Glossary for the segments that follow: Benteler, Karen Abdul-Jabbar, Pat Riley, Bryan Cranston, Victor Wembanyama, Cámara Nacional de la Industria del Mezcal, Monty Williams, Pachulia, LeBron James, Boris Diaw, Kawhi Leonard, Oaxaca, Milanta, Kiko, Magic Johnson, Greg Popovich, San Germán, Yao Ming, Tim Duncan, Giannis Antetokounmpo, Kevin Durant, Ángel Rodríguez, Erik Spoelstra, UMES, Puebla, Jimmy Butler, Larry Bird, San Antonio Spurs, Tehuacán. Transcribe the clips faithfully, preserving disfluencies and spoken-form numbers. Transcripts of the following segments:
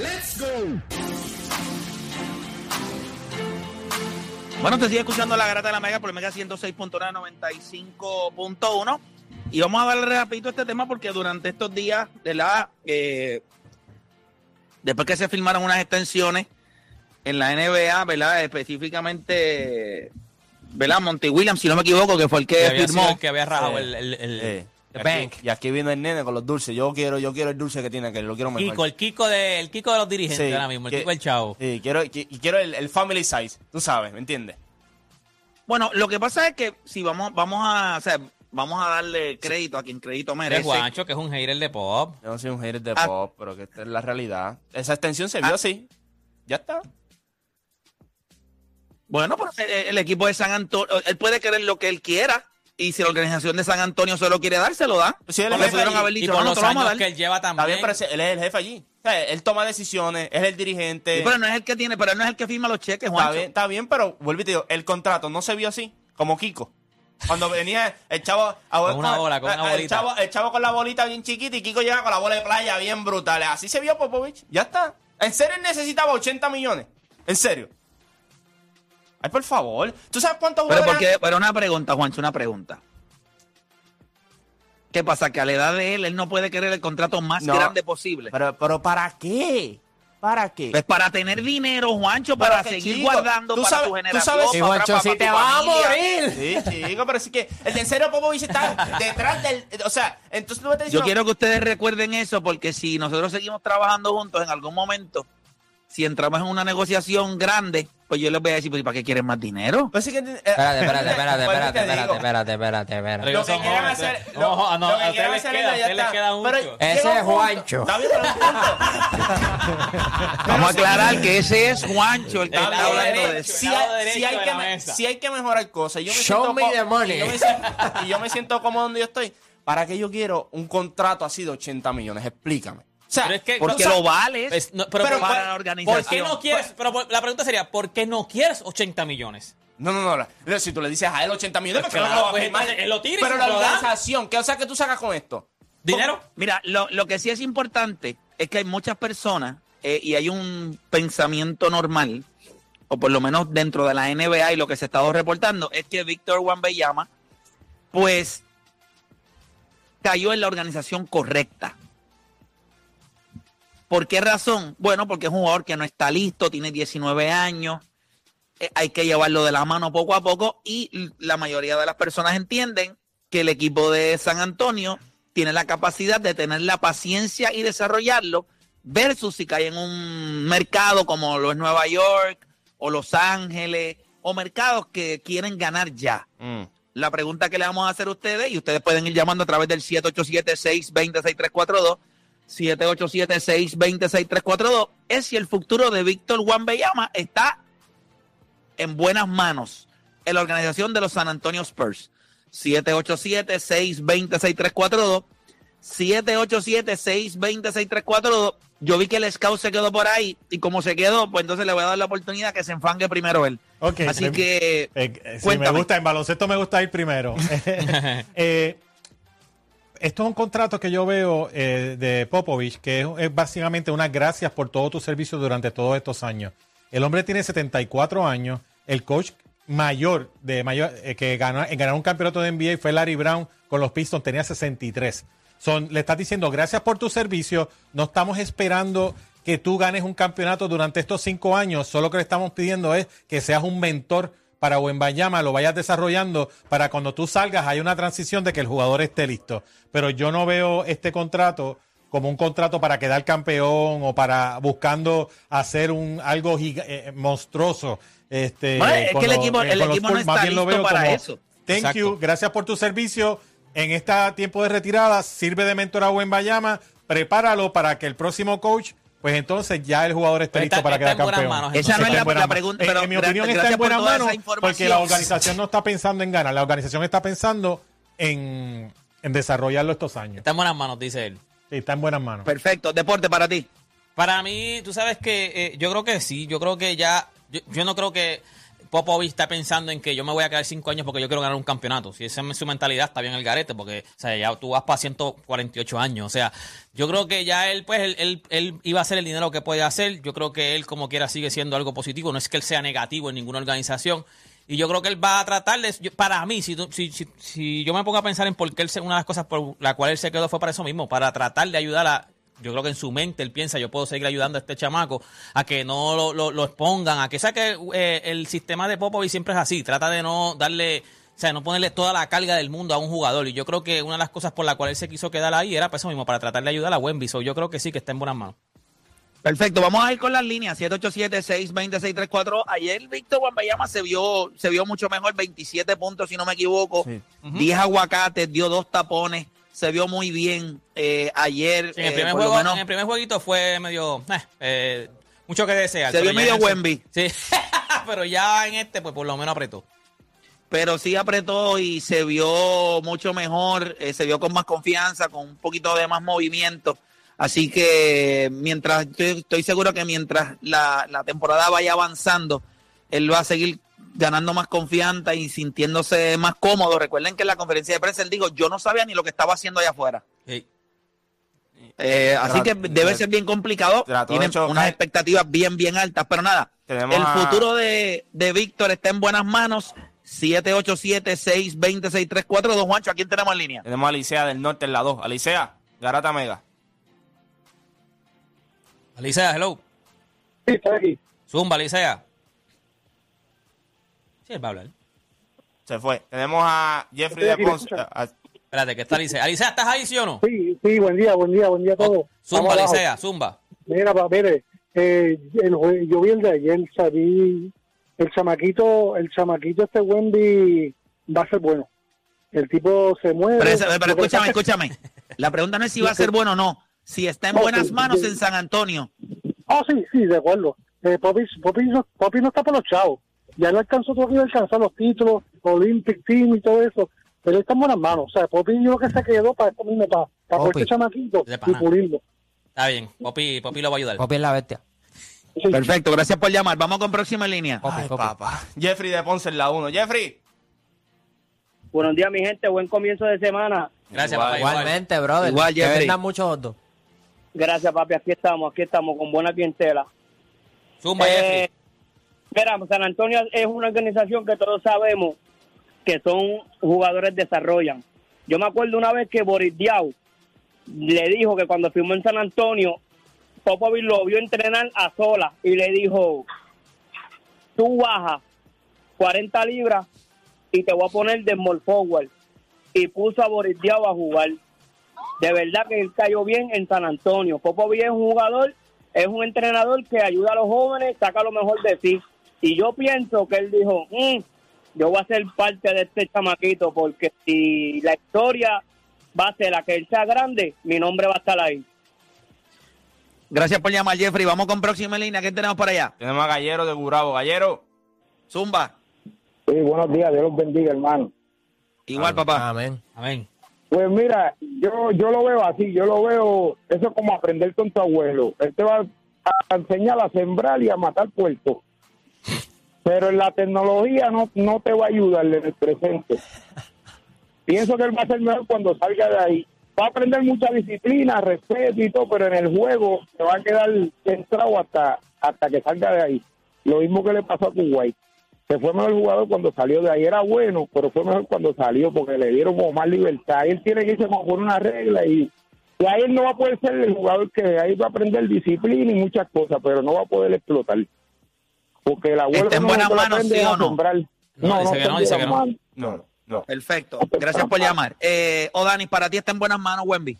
Let's go. Bueno, te sigue escuchando La Garata de la Mega por el Mega ciento seis punto nueve, noventa y cinco punto uno. Y vamos a darle rapidito a este tema porque durante estos días, de la, eh, después que se firmaron unas extensiones en la N B A, ¿verdad? Específicamente, ¿verdad? Monty Williams, si no me equivoco, que fue el que, que había firmó. El que había rajado eh, el... el, el eh. Bank. Y aquí viene el nene con los dulces. Yo quiero, yo quiero el dulce que tiene, que lo quiero mejor. Kiko, el Kiko de, el Kiko de los dirigentes, sí, ahora mismo, el que, Kiko del Chavo. Sí, quiero, y quiero el, el family size, tú sabes, ¿me entiendes? Bueno, lo que pasa es que si vamos, vamos a, o sea, vamos a darle crédito a quien crédito merece. Es Guancho, que es un hater de Pop. Yo no soy un hater de ah, Pop, pero que esta es la realidad. Esa extensión se vio ah, así. Ya está. Bueno, pues el, el equipo de San Antonio, él puede querer lo que él quiera. Y si la organización de San Antonio solo quiere dar, se lo da. Pues si él es el jefe, y con los años que él lleva también. Está bien, pero él es el jefe allí. O sea, él toma decisiones, es el dirigente. Sí, pero no es el que tiene, pero él no es el que firma los cheques, Juancho. Está bien, está bien, pero vuelvo y te digo, el contrato no se vio así, como Kiko. Cuando venía el chavo a, con una bola, con una el, chavo, el chavo con la bolita bien chiquita y Kiko llega con la bola de playa bien brutal. Así se vio Popovich, ya está. En serio, él necesitaba ochenta millones. En serio. Ay, por favor. ¿Tú sabes cuántos jugadores...? Pero, porque, pero una pregunta, Juancho, una pregunta. ¿Qué pasa? Que a la edad de él, él no puede querer el contrato más no, grande posible. Pero, pero ¿para qué? ¿Para qué? Pues para tener dinero, Juancho, para, para seguir chico, guardando para sabes, tu generación. Tú sabes, sí, para, Juancho, para, para si te vas a morir. Sí, chico, pero sí que el en serio Popovich está detrás del... O sea, entonces... ¿tú me estás diciendo? Yo quiero que ustedes recuerden eso, porque si nosotros seguimos trabajando juntos en algún momento... Si entramos en una negociación grande, pues yo les voy a decir, pues, ¿para qué quieren más dinero? Pues sí que, eh, espérate, espérate, espérate, espérate, espérate, espérate, espérate, espérate. Lo que quieran hacer, no, no, a ustedes les queda, ya les queda mucho. Ese es Juancho. Vamos a aclarar que ese es Juancho el que está hablando de eso. Si hay que mejorar cosas, yo me siento show me the money. Y yo me siento cómodo donde yo estoy. ¿Para qué yo quiero un contrato así de ochenta millones? Explícame. O sea, pero es que, porque no, lo vales, pues, no, pero, pero para la organización. ¿Por qué no quieres? Pero la pregunta sería, ¿por qué no quieres ochenta millones? No, no, no. no si tú le dices a él ochenta millones, pues, claro, no, pues, él lo tira. Pero la organización, ¿qué o sea, que tú sacas con esto? ¿Dinero? ¿Cómo? Mira, lo, lo que sí es importante es que hay muchas personas eh, y hay un pensamiento normal, o por lo menos dentro de la N B A y lo que se ha estado reportando, es que Victor Wembanyama, pues, cayó en la organización correcta. ¿Por qué razón? Bueno, porque es un jugador que no está listo, tiene diecinueve años, eh, hay que llevarlo de la mano poco a poco y la mayoría de las personas entienden que el equipo de San Antonio tiene la capacidad de tener la paciencia y desarrollarlo versus si cae en un mercado como lo es Nueva York o Los Ángeles o mercados que quieren ganar ya. Mm. La pregunta que le vamos a hacer a ustedes, y ustedes pueden ir llamando a través del siete ocho siete, seis dos cero, seis tres cuatro dos, siete ocho siete, seis dos seis, tres cuatro dos, es si el futuro de Víctor Wembanyama está en buenas manos en la organización de los San Antonio Spurs. siete ocho siete, seis dos seis, tres cuatro dos, siete ocho siete, seis dos seis, tres cuatro dos. Yo vi que el scout se quedó por ahí y como se quedó, pues entonces le voy a dar la oportunidad que se enfangue primero él. Okay, así me, que eh, eh, si me gusta, en baloncesto me gusta ir primero. eh Esto es un contrato que yo veo eh, de Popovich, que es, es básicamente unas gracias por todos tus servicios durante todos estos años. El hombre tiene setenta y cuatro años. El coach mayor de mayor eh, que ganó, ganó un campeonato de N B A fue Larry Brown con los Pistons, tenía sesenta y tres. Son, le estás diciendo gracias por tus servicios. No estamos esperando que tú ganes un campeonato durante estos cinco años. Solo que le estamos pidiendo es que seas un mentor para Wembanyama, lo vayas desarrollando para cuando tú salgas hay una transición de que el jugador esté listo. Pero yo no veo este contrato como un contrato para quedar campeón o para buscando hacer un algo giga, eh, monstruoso. Este, bueno, es que el equipo, eh, el equipo no está listo para como, eso. Thank Exacto. you, gracias por tu servicio. En este tiempo de retirada sirve de mentor a Wembanyama, prepáralo para que el próximo coach... Pues entonces ya el jugador está listo para quedar campeón. Esa no es la pregunta. En mi opinión está en buenas manos porque la organización no está pensando en ganar. La organización está pensando en, en desarrollarlo estos años. Está en buenas manos, dice él. Sí, está en buenas manos. Perfecto. Deporte para ti. Para mí, tú sabes que eh, yo creo que sí. Yo creo que ya... Yo, yo no creo que... Popovich está pensando en que yo me voy a quedar cinco años porque yo quiero ganar un campeonato. Si esa es su mentalidad, está bien el garete, porque o sea, ya tú vas para ciento cuarenta y ocho años. O sea, yo creo que ya él, pues, él, él, él iba a hacer el dinero que puede hacer. Yo creo que él, como quiera, sigue siendo algo positivo. No es que él sea negativo en ninguna organización. Y yo creo que él va a tratar de... Para mí, si, si, si, si yo me pongo a pensar en por qué él... Una de las cosas por la cual él se quedó fue para eso mismo, para tratar de ayudar a... Yo creo que en su mente él piensa, yo puedo seguir ayudando a este chamaco a que no lo, lo, lo expongan, a que saque eh, el sistema de Popovich siempre es así, trata de no darle, o sea, no ponerle toda la carga del mundo a un jugador. Y yo creo que una de las cosas por la cual él se quiso quedar ahí era para eso mismo, para tratar de ayudar a Wemby. So, yo creo que sí, que está en buenas manos. Perfecto, vamos a ir con las líneas, siete ocho siete, seis dos seis, tres cuatro. Ayer Víctor Wembanyama se vio se vio mucho mejor, veintisiete puntos si no me equivoco, sí. uh-huh. diez aguacates, dio dos tapones, se vio muy bien eh, ayer. Sí, en, el eh, juego, menos, en el primer jueguito fue medio, eh, eh, mucho que desear. Se vio medio Wemby. Sí, pero ya en este pues por lo menos apretó. Pero sí apretó y se vio mucho mejor, eh, se vio con más confianza, con un poquito de más movimiento. Así que mientras estoy, estoy seguro que mientras la, la temporada vaya avanzando, él va a seguir ganando más confianza y sintiéndose más cómodo. Recuerden que en la conferencia de prensa él dijo, yo no sabía ni lo que estaba haciendo allá afuera. Sí. Eh, así que debe ser bien complicado. Tienen unas expectativas bien, bien altas. Pero nada, tenemos el futuro a... de, de Víctor está en buenas manos. siete ocho siete, seis dos seis, tres cuatro. Don Juancho, ¿a quién tenemos en línea? Tenemos a Alicea del Norte en la dos. Alicea, Garata Mega. Alicea, hello. Sí, estoy aquí. Zumba, Alicea. Sí, él va a hablar. Se fue. Tenemos a Jeffrey de Ponce. Espérate, que está Alicea. Alicea, ¿estás ahí, sí o no? Sí, sí, buen día, buen día, buen día a todos. Okay. Zumba, Alicea, zumba. Mira, pa, mire, eh, el, yo vi el de ayer, sabí, el chamaquito, el chamaquito este Wemby va a ser bueno. El tipo se mueve. Pero, esa, pero escúchame, escúchame. La pregunta no es si va a ser bueno o no. Si está en buenas manos en San Antonio. Ah, oh, sí, sí, de acuerdo. Eh, Popi, Popi, no, Popi no está para los chavos. Ya no alcanzó todavía a alcanzar los títulos, Olympic Team y todo eso. Pero está en buenas manos. O sea, Popi yo creo que se quedó para esto mismo, para, para Popi, por este chamaquito y pulirlo. Está bien, Popi, Popi lo va a ayudar. Popi es la bestia. Sí. Perfecto, gracias por llamar. Vamos con próxima línea. Popi, Ay, Popi. Papá. Jeffrey de Ponce en la uno. Jeffrey. Buenos días, mi gente. Buen comienzo de semana. Gracias, igual, papá. Igualmente, igual. brother. Igual, Jeffrey. Que vendan muchos otros. Gracias, papi. Aquí estamos, aquí estamos, con buena clientela. Zumba, eh, mira, San Antonio es una organización que todos sabemos que son jugadores desarrollan. Yo me acuerdo una vez que Boris Diaw le dijo que cuando firmó en San Antonio, Popovich lo vio entrenar a sola y le dijo, tú bajas cuarenta libras y te voy a poner de small forward. Y puso a Boris Diaw a jugar. De verdad que él cayó bien en San Antonio. Popovich es un jugador, es un entrenador que ayuda a los jóvenes, saca lo mejor de sí. Y yo pienso que él dijo, mmm, yo voy a ser parte de este chamaquito, porque si la historia va a ser la que él sea grande, mi nombre va a estar ahí. Gracias por llamar, Jeffrey. Vamos con próxima línea. ¿Qué tenemos por allá? Tenemos a Gallero de Gurabo. Gallero, zumba. Sí, buenos días. Dios los bendiga, hermano. Igual, amén, papá. Amén. Amén. Pues mira, yo yo lo veo así, yo lo veo, eso es como aprender con tu abuelo. Él te va a enseñar a sembrar y a matar puertos. Pero en la tecnología no, no te va a ayudar en el presente. Pienso que él va a ser mejor cuando salga de ahí. Va a aprender mucha disciplina, respeto y todo, pero en el juego se va a quedar centrado hasta, hasta que salga de ahí. Lo mismo que le pasó a Kuwait. Se fue mejor jugador cuando salió de ahí, era bueno, pero fue mejor cuando salió porque le dieron como más libertad. Él tiene que irse con una regla y, y ahí él no va a poder ser el jugador que ahí va a aprender disciplina y muchas cosas, pero no va a poder explotar. Porque el abuelo está en buenas manos, ¿sí o no? No, dice que no, dice que no. No, no. Perfecto, gracias por llamar. Eh, o Dani, ¿para ti está en buenas manos, Wemby?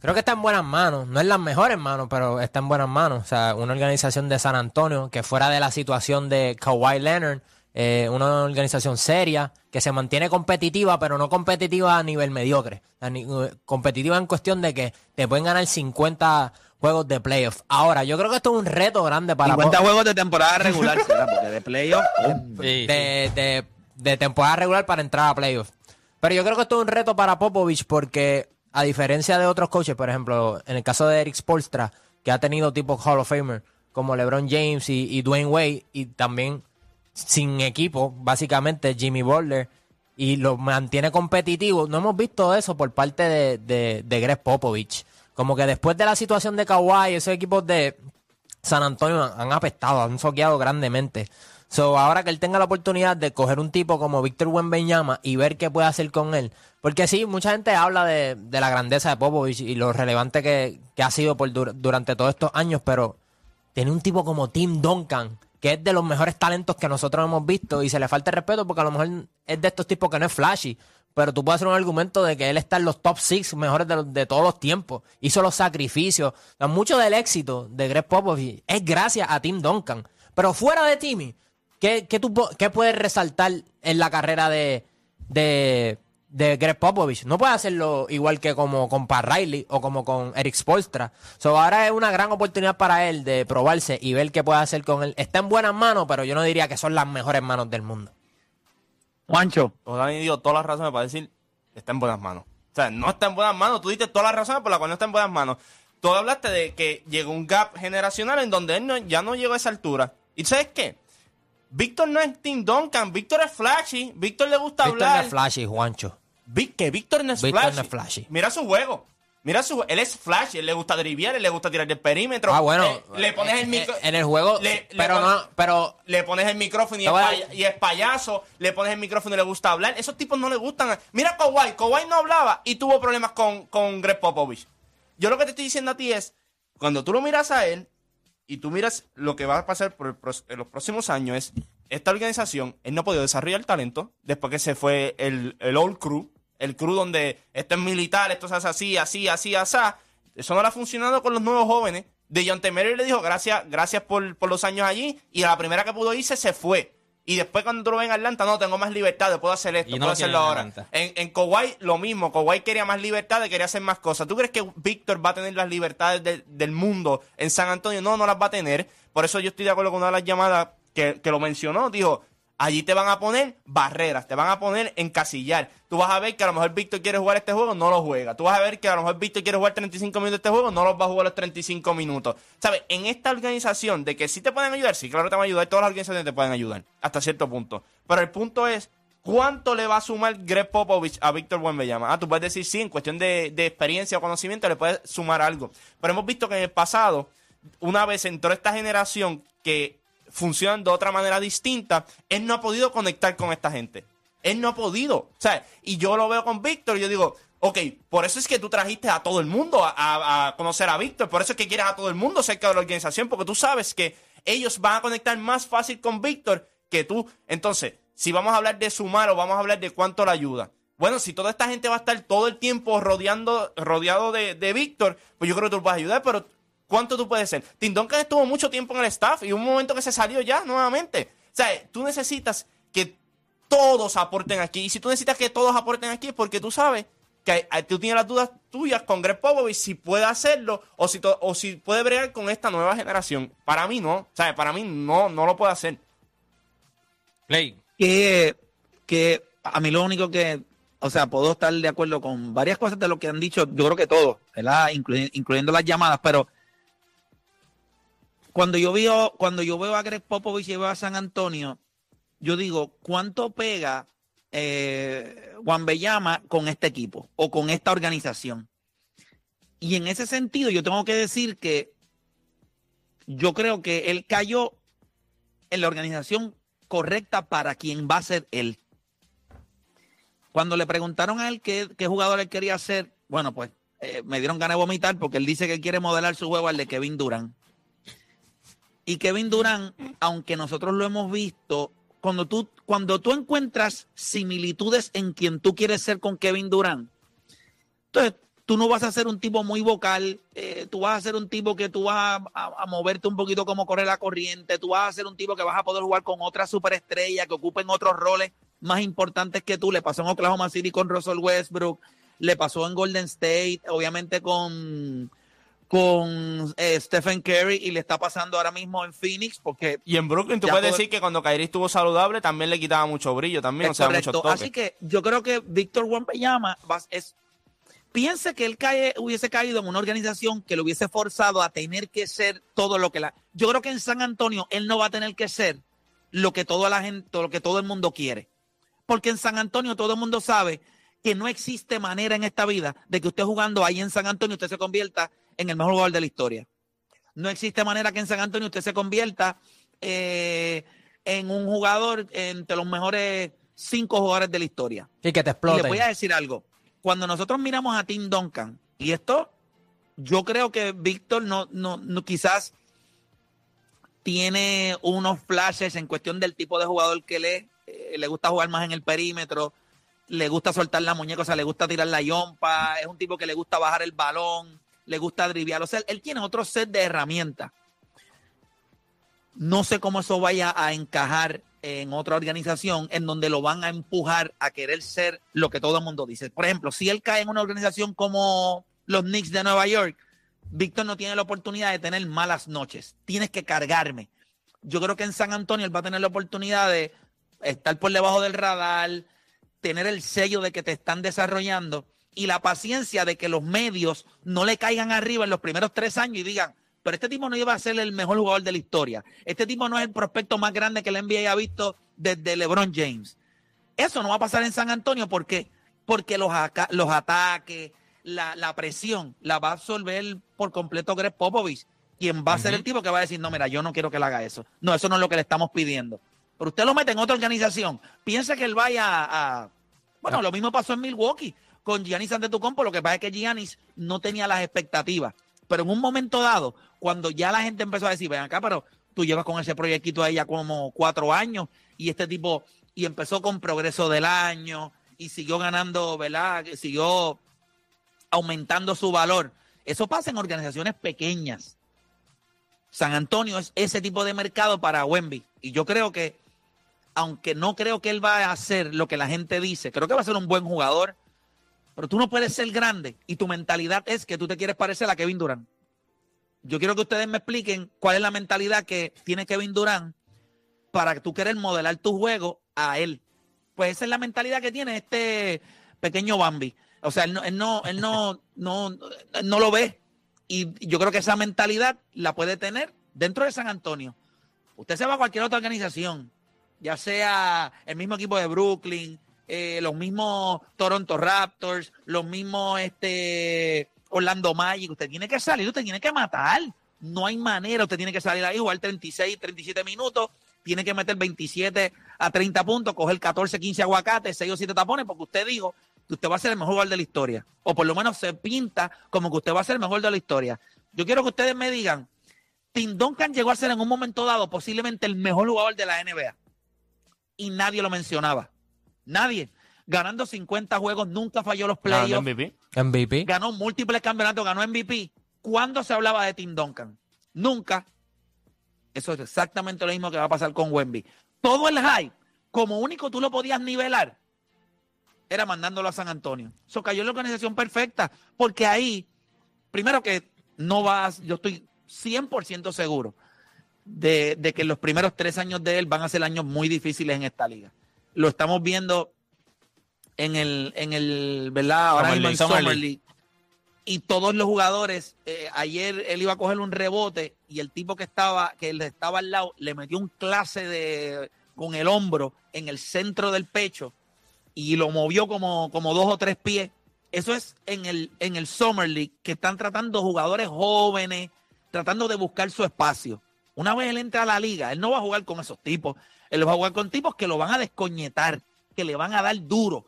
Creo que está en buenas manos, no es las mejores manos, pero está en buenas manos. O sea, una organización de San Antonio que fuera de la situación de Kawhi Leonard, eh, una organización seria que se mantiene competitiva, pero no competitiva a nivel mediocre. A ni- competitiva en cuestión de que te pueden ganar cincuenta juegos de playoff. Ahora, yo creo que esto es un reto grande para... cincuenta juegos de temporada regular, ¿será? Porque de playoff... Sí, de, de, de temporada regular para entrar a playoff. Pero yo creo que esto es un reto para Popovich porque... A diferencia de otros coaches, por ejemplo, en el caso de Erik Spoelstra, que ha tenido tipos Hall of Famer, como LeBron James y, y Dwayne Wade, y también sin equipo, básicamente Jimmy Butler, y lo mantiene competitivo. No hemos visto eso por parte de, de, de Greg Popovich. Como que después de la situación de Kawhi, esos equipos de San Antonio han, han apestado, han soqueado grandemente. So, ahora que él tenga la oportunidad de coger un tipo como Victor Wembanyama y ver qué puede hacer con él. Porque sí, mucha gente habla de, de la grandeza de Popovich y lo relevante que, que ha sido por, durante todos estos años, pero tiene un tipo como Tim Duncan, que es de los mejores talentos que nosotros hemos visto, y se le falta el respeto porque a lo mejor es de estos tipos que no es flashy, pero tú puedes hacer un argumento de que él está en los top six mejores de, los, de todos los tiempos, hizo los sacrificios. O sea, mucho del éxito de Greg Popovich es gracias a Tim Duncan. Pero fuera de Timmy, ¿Qué, qué, tú, ¿Qué puedes resaltar en la carrera de, de, de Greg Popovich? No puede hacerlo igual que como con Pat Riley o como con Erik Spoelstra. So, ahora es una gran oportunidad para él de probarse y ver qué puede hacer con él. Está en buenas manos, pero yo no diría que son las mejores manos del mundo. Juancho. Pues Dani dio todas las razones para decir está en buenas manos. O sea, no está en buenas manos. Tú diste todas las razones por las cuales no está en buenas manos. Tú hablaste de que llegó un gap generacional en donde él no, ya no llegó a esa altura. ¿Y sabes qué? Víctor no es Tim Duncan, Víctor es flashy, Víctor le gusta Víctor hablar. Víctor no es flashy, Juancho. Vic, que Víctor no es Víctor flashy. No es flashy. Mira su juego, mira su él es flashy, él le gusta driviar, él le gusta tirar del perímetro. Ah, bueno. Eh, le pones eh, el micro... En el juego, le, pero le pones, no, pero... Le pones el micrófono y, no, es paya, y es payaso, le pones el micrófono y le gusta hablar. Esos tipos no le gustan. Mira Kawhi, Kawhi no hablaba y tuvo problemas con, con Greg Popovich. Yo lo que te estoy diciendo a ti es, cuando tú lo miras a él, y tú miras lo que va a pasar por en los próximos años es, esta organización, él no ha podido desarrollar talento después que se fue el, el old crew, el crew donde esto es militar, esto se hace así, así, así, así. Eso no le ha funcionado con los nuevos jóvenes. De John Temerio le dijo, gracias gracias por, por los años allí, y a la primera que pudo irse, se fue. Y después cuando tú lo ves en Atlanta, no, tengo más libertad, puedo hacer esto, no puedo hacerlo ahora. En, en Kawhi, lo mismo. Kawhi quería más libertad, quería hacer más cosas. ¿Tú crees que Víctor va a tener las libertades de, del mundo en San Antonio? No, no las va a tener. Por eso yo estoy de acuerdo con una de las llamadas que, que lo mencionó. Dijo, allí te van a poner barreras, te van a poner encasillar. Tú vas a ver que a lo mejor Víctor quiere jugar este juego, no lo juega. Tú vas a ver que a lo mejor Víctor quiere jugar treinta y cinco minutos de este juego, no los va a jugar los treinta y cinco minutos. ¿Sabes? En esta organización de que sí te pueden ayudar, sí, claro te van a ayudar, todas las organizaciones te pueden ayudar, hasta cierto punto. Pero el punto es, ¿cuánto le va a sumar Greg Popovich a Víctor Wembanyama? Ah, tú puedes decir sí, en cuestión de, de experiencia o conocimiento le puedes sumar algo. Pero hemos visto que en el pasado, una vez entró esta generación que funcionan de otra manera distinta, él no ha podido conectar con esta gente. Él no ha podido. ¿Sabes? Y yo lo veo con Víctor y yo digo, ok, por eso es que tú trajiste a todo el mundo a, a, a conocer a Víctor, por eso es que quieres a todo el mundo cerca de la organización, porque tú sabes que ellos van a conectar más fácil con Víctor que tú. Entonces, si vamos a hablar de sumar o vamos a hablar de cuánto le ayuda, bueno, si toda esta gente va a estar todo el tiempo rodeando, rodeado de, de Víctor, pues yo creo que tú vas a ayudar, pero ¿cuánto tú puedes ser? Tim Duncan estuvo mucho tiempo en el staff y un momento que se salió ya nuevamente. O sea, tú necesitas que todos aporten aquí. Y si tú necesitas que todos aporten aquí es porque tú sabes que tú tienes las dudas tuyas con Greg Popovich si puede hacerlo o si, to- o si puede bregar con esta nueva generación. Para mí no. O sea, para mí no, no lo puede hacer. Play. Que, que a mí lo único que... O sea, puedo estar de acuerdo con varias cosas de lo que han dicho. Yo creo que todos, ¿verdad? Inclu- incluyendo las llamadas, pero... Cuando yo veo, cuando yo veo a Greg Popovich y veo a San Antonio, yo digo, ¿cuánto pega eh, Wembanyama con este equipo o con esta organización? Y en ese sentido yo tengo que decir que yo creo que él cayó en la organización correcta para quien va a ser él. Cuando le preguntaron a él qué, qué jugador él quería ser, bueno, pues eh, me dieron ganas de vomitar porque él dice que quiere modelar su juego al de Kevin Durant. Y Kevin Durant, aunque nosotros lo hemos visto, cuando tú, cuando tú encuentras similitudes en quien tú quieres ser con Kevin Durant, entonces tú no vas a ser un tipo muy vocal, eh, tú vas a ser un tipo que tú vas a, a, a moverte un poquito como corre la corriente, tú vas a ser un tipo que vas a poder jugar con otras superestrellas que ocupen otros roles más importantes que tú. Le pasó en Oklahoma City con Russell Westbrook, le pasó en Golden State, obviamente con... con eh, Stephen Curry, y le está pasando ahora mismo en Phoenix porque... Y en Brooklyn tú puedes poder... decir que cuando Kyrie estuvo saludable también le quitaba mucho brillo también, es o sea, mucho toque. Así que yo creo que Víctor Wembanyama es... piense que él cae, hubiese caído en una organización que lo hubiese forzado a tener que ser todo lo que la... Yo creo que en San Antonio él no va a tener que ser lo que toda la gente, lo que todo el mundo quiere. Porque en San Antonio todo el mundo sabe que no existe manera en esta vida de que usted jugando ahí en San Antonio usted se convierta en el mejor jugador de la historia. No existe manera que en San Antonio usted se convierta eh, en un jugador entre los mejores cinco jugadores de la historia. Y que te exploten. Y le voy a decir algo. Cuando nosotros miramos a Tim Duncan, y esto yo creo que Víctor no, no, no quizás tiene unos flashes en cuestión del tipo de jugador que le, eh, le gusta jugar más en el perímetro, le gusta soltar la muñeca, o sea, le gusta tirar la yompa, es un tipo que le gusta bajar el balón, le gusta driblar, o sea, él tiene otro set de herramientas. No sé cómo eso vaya a encajar en otra organización en donde lo van a empujar a querer ser lo que todo el mundo dice. Por ejemplo, si él cae en una organización como los Knicks de Nueva York, Víctor no tiene la oportunidad de tener malas noches. Tienes que cargarme. Yo creo que en San Antonio él va a tener la oportunidad de estar por debajo del radar, tener el sello de que te están desarrollando y la paciencia de que los medios no le caigan arriba en los primeros tres años y digan, pero este tipo no iba a ser el mejor jugador de la historia. Este tipo no es el prospecto más grande que la N B A ha visto desde LeBron James. Eso no va a pasar en San Antonio. ¿Por qué? Porque los, aca- los ataques, la, la presión, la va a absorber por completo Greg Popovich, quien va a uh-huh. ser el tipo que va a decir, no, mira, yo no quiero que él haga eso. No, eso no es lo que le estamos pidiendo. Pero usted lo mete en otra organización. Piensa que él vaya a... a... Bueno, no. Lo mismo pasó en Milwaukee con Giannis Antetokounmpo. Lo que pasa es que Giannis no tenía las expectativas. Pero en un momento dado, cuando ya la gente empezó a decir, ven acá, pero tú llevas con ese proyectito ahí ya como cuatro años y este tipo, y empezó con progreso del año y siguió ganando, ¿verdad? Siguió aumentando su valor. Eso pasa en organizaciones pequeñas. San Antonio es ese tipo de mercado para Wemby. Y yo creo que, aunque no creo que él va a hacer lo que la gente dice, creo que va a ser un buen jugador, pero tú no puedes ser grande y tu mentalidad es que tú te quieres parecer a Kevin Durant. Yo quiero que ustedes me expliquen cuál es la mentalidad que tiene Kevin Durant para que tú quieras modelar tu juego a él. Pues esa es la mentalidad que tiene este pequeño Bambi. O sea, él no, él no, él no, no, no lo ve. Y yo creo que esa mentalidad la puede tener dentro de San Antonio. Usted se va a cualquier otra organización, ya sea el mismo equipo de Brooklyn, eh, los mismos Toronto Raptors, los mismos... este Orlando Magic, usted tiene que salir, usted tiene que matar. No hay manera, usted tiene que salir ahí, jugar treinta y seis, treinta y siete minutos, tiene que meter veintisiete a treinta puntos, coger catorce, quince aguacates, seis o siete tapones, porque usted dijo que usted va a ser el mejor jugador de la historia. O por lo menos se pinta como que usted va a ser el mejor de la historia. Yo quiero que ustedes me digan, Tim Duncan llegó a ser en un momento dado posiblemente el mejor jugador de la N B A. Y nadie lo mencionaba. Nadie. Ganando cincuenta juegos, nunca falló los playoffs. M V P. Ganó múltiples campeonatos, ganó M V P. ¿Cuándo se hablaba de Tim Duncan? Nunca. Eso es exactamente lo mismo que va a pasar con Wemby. Todo el hype, como único tú lo podías nivelar, era mandándolo a San Antonio. Eso cayó en la organización perfecta, porque ahí, primero que no vas, yo estoy cien por ciento seguro de, de que los primeros tres años de él van a ser años muy difíciles en esta liga. Lo estamos viendo... en el, en el, ¿verdad? Ahora mismo en Summer League. Y todos los jugadores, eh, ayer él iba a coger un rebote y el tipo que estaba, que él estaba al lado, le metió un clase de, con el hombro en el centro del pecho y lo movió como, como dos o tres pies. Eso es en el, en el Summer League, que están tratando jugadores jóvenes, tratando de buscar su espacio. Una vez él entra a la liga, él no va a jugar con esos tipos. Él va a jugar con tipos que lo van a descoñetar, que le van a dar duro.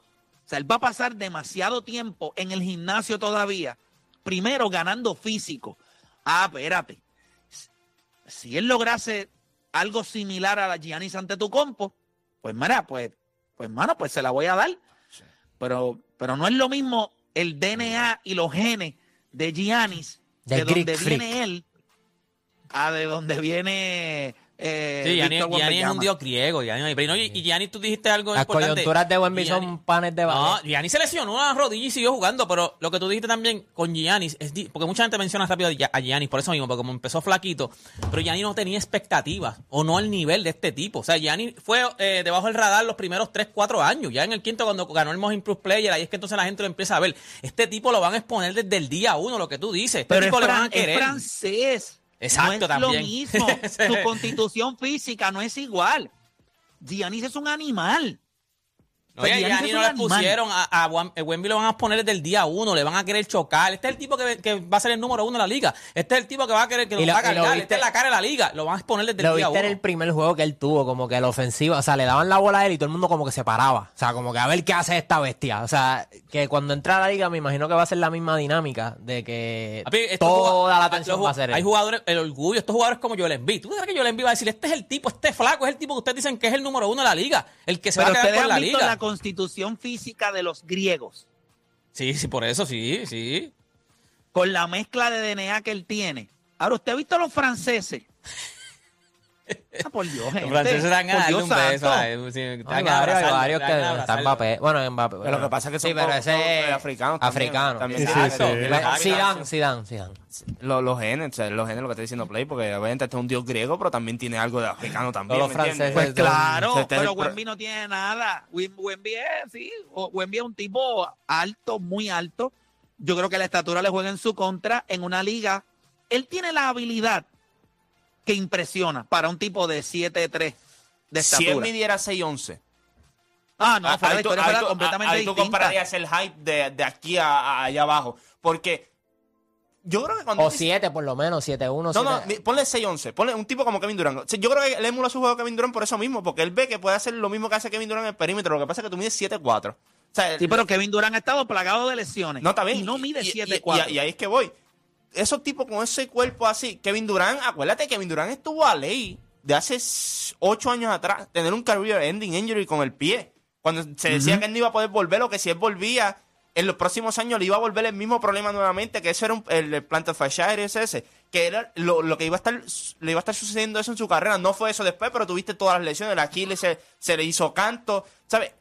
O sea, él va a pasar demasiado tiempo en el gimnasio todavía, primero ganando físico. Ah, espérate, si él lograse algo similar a la Giannis Antetokounmpo, pues mira, pues, pues mano, pues se la voy a dar. Sí. Pero, pero no es lo mismo el D N A y los genes de Giannis, The de Greek donde freak. Viene él, a de donde viene... Eh, sí, Giannis, Giannis es un dios griego. Giannis, no, y, y Giannis, tú dijiste algo las importante. Las coyunturas de Wemby son panes de baja. No, Giannis se lesionó a la rodilla y siguió jugando, pero lo que tú dijiste también con Giannis, es di- porque mucha gente menciona rápido a Giannis, por eso mismo, porque como empezó flaquito, pero Giannis no tenía expectativas, o no al nivel de este tipo. O sea, Giannis fue eh, debajo del radar los primeros tres, cuatro años, ya en el quinto cuando ganó el Most Improved Player, ahí es que entonces la gente lo empieza a ver. Este tipo lo van a exponer desde el día uno, lo que tú dices. Este pero tipo es, le fran- van a querer. Es francés. Exacto, no es también. Lo mismo, su constitución física no es igual. Giannis es un animal. No, oye, Giannis no le pusieron a, a Wemby, lo van a poner desde el día uno, le van a querer chocar. Este es el tipo que, que va a ser el número uno de la liga. Este es el tipo que va a querer que lo, lo va a cargar. Este es la cara de la liga. Lo van a poner desde el día uno. Lo viste en el primer juego que él tuvo, como que la ofensiva, o sea, le daban la bola a él y todo el mundo como que se paraba. O sea, como que a ver qué hace esta bestia. O sea, que cuando entra a la liga me imagino que va a ser la misma dinámica de que Ape, toda la atención va a ser él. Hay jugadores, el orgullo, estos jugadores como Joel Embiid. ¿Tú crees que Joel Embiid va a decir, este es el tipo, este flaco es el tipo que ustedes dicen que es el número uno de la liga? El que se Pero va a quedar con la liga. La constitución física de los griegos. Sí, sí, por eso, sí, sí. Con la mezcla de D N A que él tiene. Ahora, ¿usted ha visto a los franceses? Ah, por Dios, gente. Los franceses están a darle un beso. Hay varios que están Mbappé. Bueno, Mbappé. Pero lo que pasa es que son sí, pero ese africanos. Africanos. También, también, exacto. Zidane, Zidane, Zidane. Los, los genes, o sea, los genes, lo que está diciendo Play, porque obviamente este es un dios griego, pero también tiene algo de africano también. Los franceses. Pues claro, se, pero Wemby no tiene nada. Wemby es, sí, Wemby es un tipo alto, muy alto. Yo creo que la estatura le juega en su contra en una liga. Él tiene la habilidad que impresiona para un tipo de siete tres de estatura. Si él midiera seis once. Ah, no, fuera de historia, fuera completamente distinta. Ahí tú compararías el hype de, de aquí a, a allá abajo. Porque yo creo que cuando... O siete, por lo menos, siete uno. No, no, ponle seis once. Ponle un tipo como Kevin Durant. O sea, yo creo que él emula a su juego Kevin Durant por eso mismo, porque él ve que puede hacer lo mismo que hace Kevin Durant en el perímetro. Lo que pasa es que tú mides siete cuatro. O sea, sí, pero Kevin Durant ha estado plagado de lesiones. No, también. Y no mide siete cuatro. Y, y, y ahí es que voy. Esos tipos con ese cuerpo así, Kevin Durant, acuérdate, Kevin Durant estuvo a ley de hace ocho años atrás, tener un career ending injury con el pie. Cuando se decía uh-huh. que él no iba a poder volver, o que si él volvía, en los próximos años le iba a volver el mismo problema nuevamente, que eso era un, el, el plantar fasciitis ese, que era lo, lo que iba a estar, le iba a estar sucediendo eso en su carrera. No fue eso después, pero tuviste todas las lesiones, el Aquiles se, se le hizo canto, ¿sabes?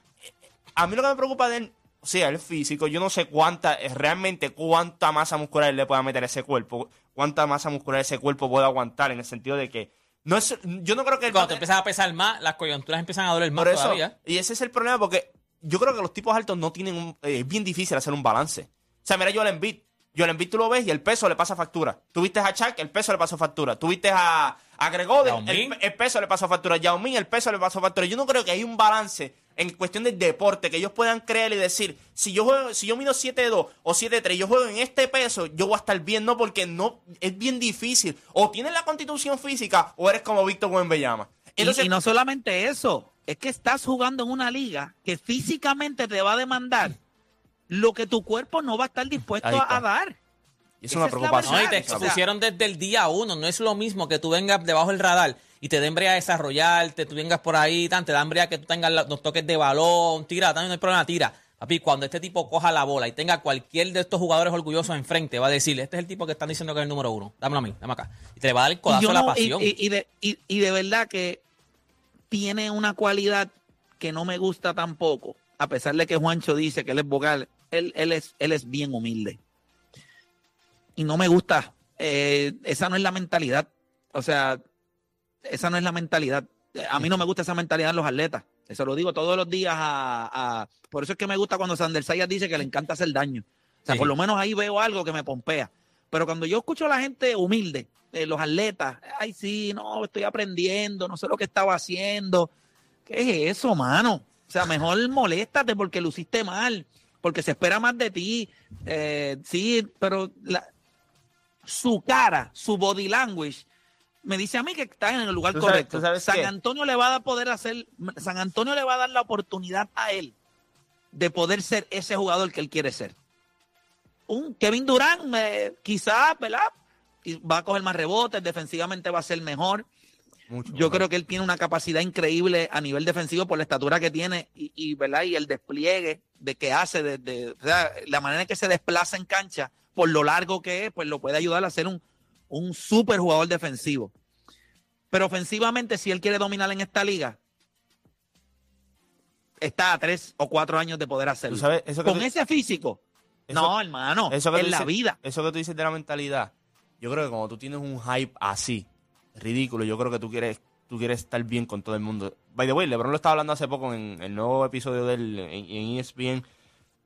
A mí lo que me preocupa de él, o sea, el físico, yo no sé cuánta, realmente cuánta masa muscular él le pueda meter a ese cuerpo, cuánta masa muscular ese cuerpo puede aguantar, en el sentido de que no es, yo no creo que... Cuando te empiezas a pesar más, las coyunturas empiezan a doler más por eso, todavía. Y ese es el problema, porque yo creo que los tipos altos no tienen, un, eh, es bien difícil hacer un balance. O sea, mira Joel Embiid, Joel Embiid tú lo ves y el peso le pasa factura. Tuviste a Shaq, el peso le pasó factura. Tuviste a, a Gregor, el, el peso le pasó factura. A Yao Ming, el peso le pasó factura. Yo no creo que hay un balance en cuestión del deporte, que ellos puedan creer y decir, si yo juego, si yo mido siete dos o siete tres, yo juego en este peso, yo voy a estar bien, no, porque no es bien difícil. O tienes la constitución física o eres como Victor Wembanyama. Entonces, y, y no solamente eso, es que estás jugando en una liga que físicamente te va a demandar lo que tu cuerpo no va a estar dispuesto a, a dar. Y eso me preocupa. No, y te expusieron desde el día uno. No es lo mismo que tú vengas debajo del radar y te den brea a desarrollarte, tú vengas por ahí, tan, te dan brea que tú tengas los toques de balón, tira, también no hay problema, tira. Papi, cuando este tipo coja la bola y tenga cualquier de estos jugadores orgullosos enfrente, va a decirle, este es el tipo que están diciendo que es el número uno, dámelo a mí, dame acá. Y te le va a dar el codazo a la pasión. Y, y, de, y, y de verdad que tiene una cualidad que no me gusta tampoco, a pesar de que Juancho dice que él es vocal, él, él, es, él es bien humilde. Y no me gusta, eh, esa no es la mentalidad, o sea... Esa no es la mentalidad. A mí no me gusta esa mentalidad en los atletas. Eso lo digo todos los días. A, a... Por eso es que me gusta cuando Sander Sayas dice que le encanta hacer daño. O sea, sí. Por lo menos ahí veo algo que me pompea. Pero cuando yo escucho a la gente humilde, eh, los atletas, ay, sí, no, estoy aprendiendo, no sé lo que estaba haciendo. ¿Qué es eso, mano? O sea, mejor moléstate porque luciste mal, porque se espera más de ti. Eh, sí, pero la... su cara, su body language, me dice a mí que está en el lugar ¿Tú correcto. Sabes, ¿tú sabes San qué? Antonio le va a dar poder hacer, San Antonio le va a dar la oportunidad a él de poder ser ese jugador que él quiere ser. Un Kevin Durant, eh, quizás, ¿verdad? Y va a coger más rebotes, defensivamente va a ser mejor. Mucho, Yo ¿verdad? creo que él tiene una capacidad increíble a nivel defensivo por la estatura que tiene y, y ¿verdad? Y el despliegue de que hace, de, de, o sea, la manera en que se desplaza en cancha, por lo largo que es, pues lo puede ayudar a hacer un un super jugador defensivo. Pero ofensivamente, si él quiere dominar en esta liga, está a tres o cuatro años de poder hacerlo. Sabes, eso Con tú, ese físico, eso, no, hermano, eso en la dices, vida. Eso que tú dices de la mentalidad, yo creo que cuando tú tienes un hype así, ridículo, yo creo que tú quieres, tú quieres estar bien con todo el mundo. By the way, LeBron lo estaba hablando hace poco en el nuevo episodio del, en, en E S P N,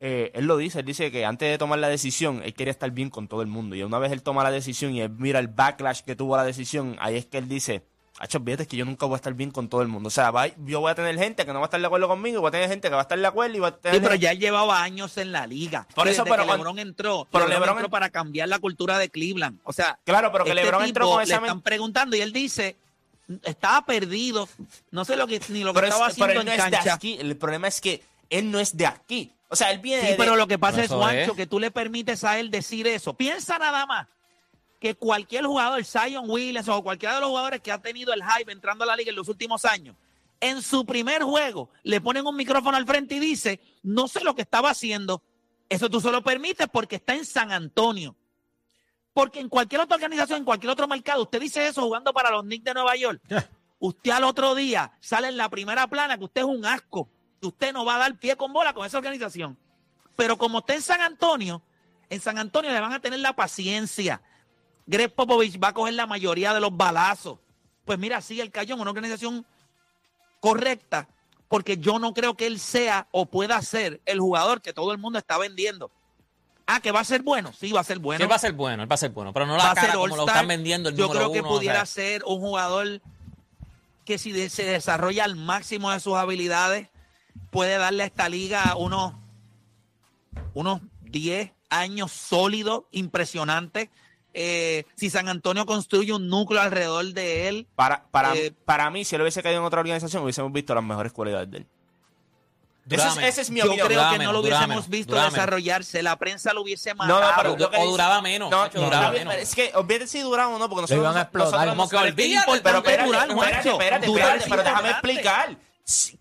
Eh, él lo dice, él dice que antes de tomar la decisión él quería estar bien con todo el mundo, y una vez él toma la decisión y él mira el backlash que tuvo la decisión, ahí es que él dice, Hacho, olvídate que yo nunca voy a estar bien con todo el mundo. O sea, va, yo voy a tener gente que no va a estar de acuerdo conmigo, y voy a tener gente que va a estar de acuerdo y va a tener... Sí, pero ya llevaba años en la liga. Por eso, pero... Cuando, LeBron entró, pero LeBron, LeBron entró para cambiar la cultura de Cleveland. O sea, claro, pero que este LeBron entró con esa... Le están preguntando y él dice... Estaba perdido, no sé lo que ni lo que pero estaba es, haciendo pero él no en cancha. Es de aquí. El problema es que él no es de aquí. O sea, él viene sí, de... pero lo que pasa es, Juancho, es que tú le permites a él decir eso. Piensa nada más que cualquier jugador, Zion Williams o cualquiera de los jugadores que ha tenido el hype entrando a la liga en los últimos años, en su primer juego le ponen un micrófono al frente y dice, no sé lo que estaba haciendo. Eso tú se lo permites porque está en San Antonio. Porque en cualquier otra organización, en cualquier otro mercado, usted dice eso jugando para los Knicks de Nueva York. Usted al otro día sale en la primera plana que usted es un asco, que usted no va a dar pie con bola con esa organización. Pero como usted en San Antonio, en San Antonio le van a tener la paciencia. Greg Popovich va a coger la mayoría de los balazos. Pues mira, sí, él cayó en una organización correcta, porque yo no creo que él sea o pueda ser el jugador que todo el mundo está vendiendo. Ah, que va a ser bueno. Sí, va a ser bueno. Sí, va a ser bueno, él va a ser bueno, pero no la cara como lo están vendiendo el número uno. Yo creo que pudiera ser un jugador que si de, se desarrolla al máximo de sus habilidades, puede darle a esta liga unos, unos diez años sólidos, impresionantes. Eh, si San Antonio construye un núcleo alrededor de él. Para, para, eh, para mí, si él hubiese caído en otra organización, hubiésemos visto las mejores cualidades de él. Esa es, ese es mi opinión. Yo creo duraba que menos, no lo hubiésemos visto duraba desarrollarse. La prensa lo hubiese matado. No, no, pero lo que o duraba menos. No, hecho, duraba duraba menos. Es que olvídate si duraba o no, porque nosotros van a explotar. Como que olvídate, pero espérate, durar, espérate, espérate, durar, espérate, pero déjame explicar.